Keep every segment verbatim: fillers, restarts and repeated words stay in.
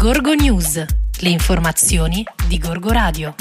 Gorgo News, le informazioni di Gorgo Radio.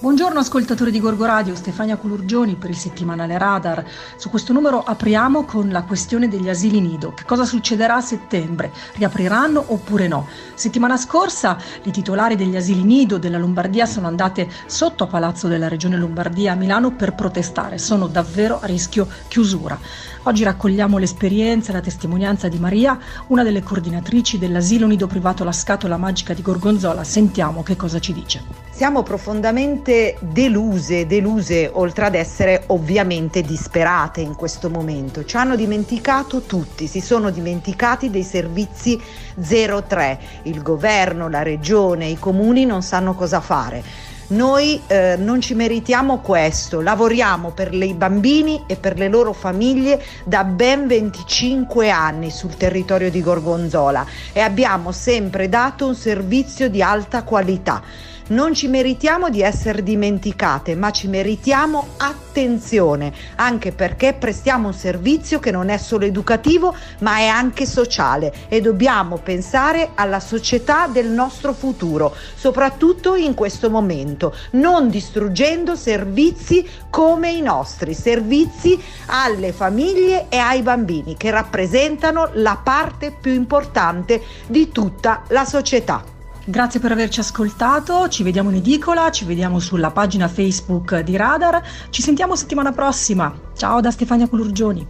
Buongiorno ascoltatori di Gorgo Radio, Stefania Culurgioni per il Settimanale Radar. Su questo numero apriamo con la questione degli asili nido. Che cosa succederà a settembre? Riapriranno oppure no? Settimana scorsa le titolari degli asili nido della Lombardia sono andate sotto a Palazzo della Regione Lombardia a Milano per protestare. Sono davvero a rischio chiusura. Oggi raccogliamo l'esperienza e la testimonianza di Maria, una delle coordinatrici dell'asilo nido privato La Scatola Magica di Gorgonzola. Sentiamo che cosa ci dice. Siamo profondamente deluse, deluse oltre ad essere ovviamente disperate in questo momento. Ci hanno dimenticato tutti, si sono dimenticati dei servizi zero tre. Il governo, la regione, i comuni non sanno cosa fare. Noi eh, non ci meritiamo questo, lavoriamo per i bambini e per le loro famiglie da ben venticinque anni sul territorio di Gorgonzola e abbiamo sempre dato un servizio di alta qualità. Non ci meritiamo di essere dimenticate, ma ci meritiamo attenzione, anche perché prestiamo un servizio che non è solo educativo, ma è anche sociale e dobbiamo pensare alla società del nostro futuro, soprattutto in questo momento, non distruggendo servizi come i nostri, servizi alle famiglie e ai bambini che rappresentano la parte più importante di tutta la società. Grazie per averci ascoltato, ci vediamo in edicola, ci vediamo sulla pagina Facebook di Radar, ci sentiamo settimana prossima. Ciao da Stefania Culurgioni.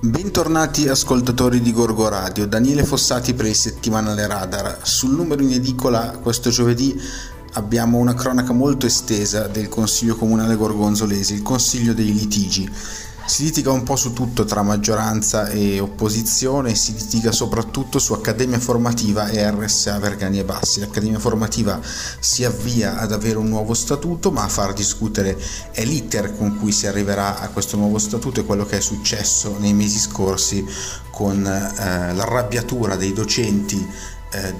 Bentornati ascoltatori di Gorgo Radio, Daniele Fossati per il Settimanale Radar. Sul numero in edicola questo giovedì abbiamo una cronaca molto estesa del Consiglio Comunale Gorgonzolese, il Consiglio dei Litigi. Si litiga un po' su tutto tra maggioranza e opposizione, si litiga soprattutto su Accademia Formativa e erre esse a Vergani e Bassi. L'Accademia Formativa si avvia ad avere un nuovo statuto, ma a far discutere è l'iter con cui si arriverà a questo nuovo statuto e quello che è successo nei mesi scorsi con eh, l'arrabbiatura dei docenti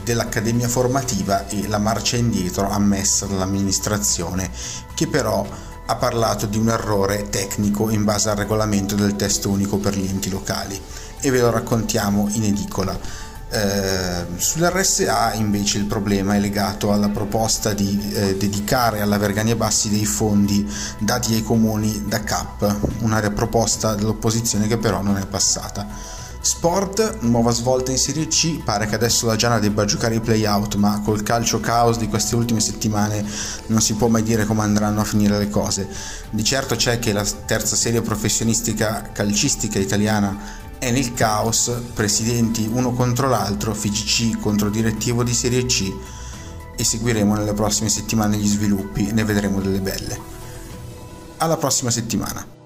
dell'Accademia Formativa e la marcia indietro ammessa dall'amministrazione, che però ha parlato di un errore tecnico in base al regolamento del testo unico per gli enti locali, e ve lo raccontiamo in edicola. Eh, sull'erre esse a invece il problema è legato alla proposta di eh, dedicare alla Vergani e Bassi dei fondi dati ai comuni da C A P, una proposta dell'opposizione che però non è passata. Sport, nuova svolta in Serie C, pare che adesso la Giana debba giocare i play-out, ma col calcio caos di queste ultime settimane non si può mai dire come andranno a finire le cose. Di certo c'è che la terza serie professionistica calcistica italiana è nel caos, presidenti uno contro l'altro, effe i gi ci contro direttivo di Serie C, e seguiremo nelle prossime settimane gli sviluppi, ne vedremo delle belle. Alla prossima settimana.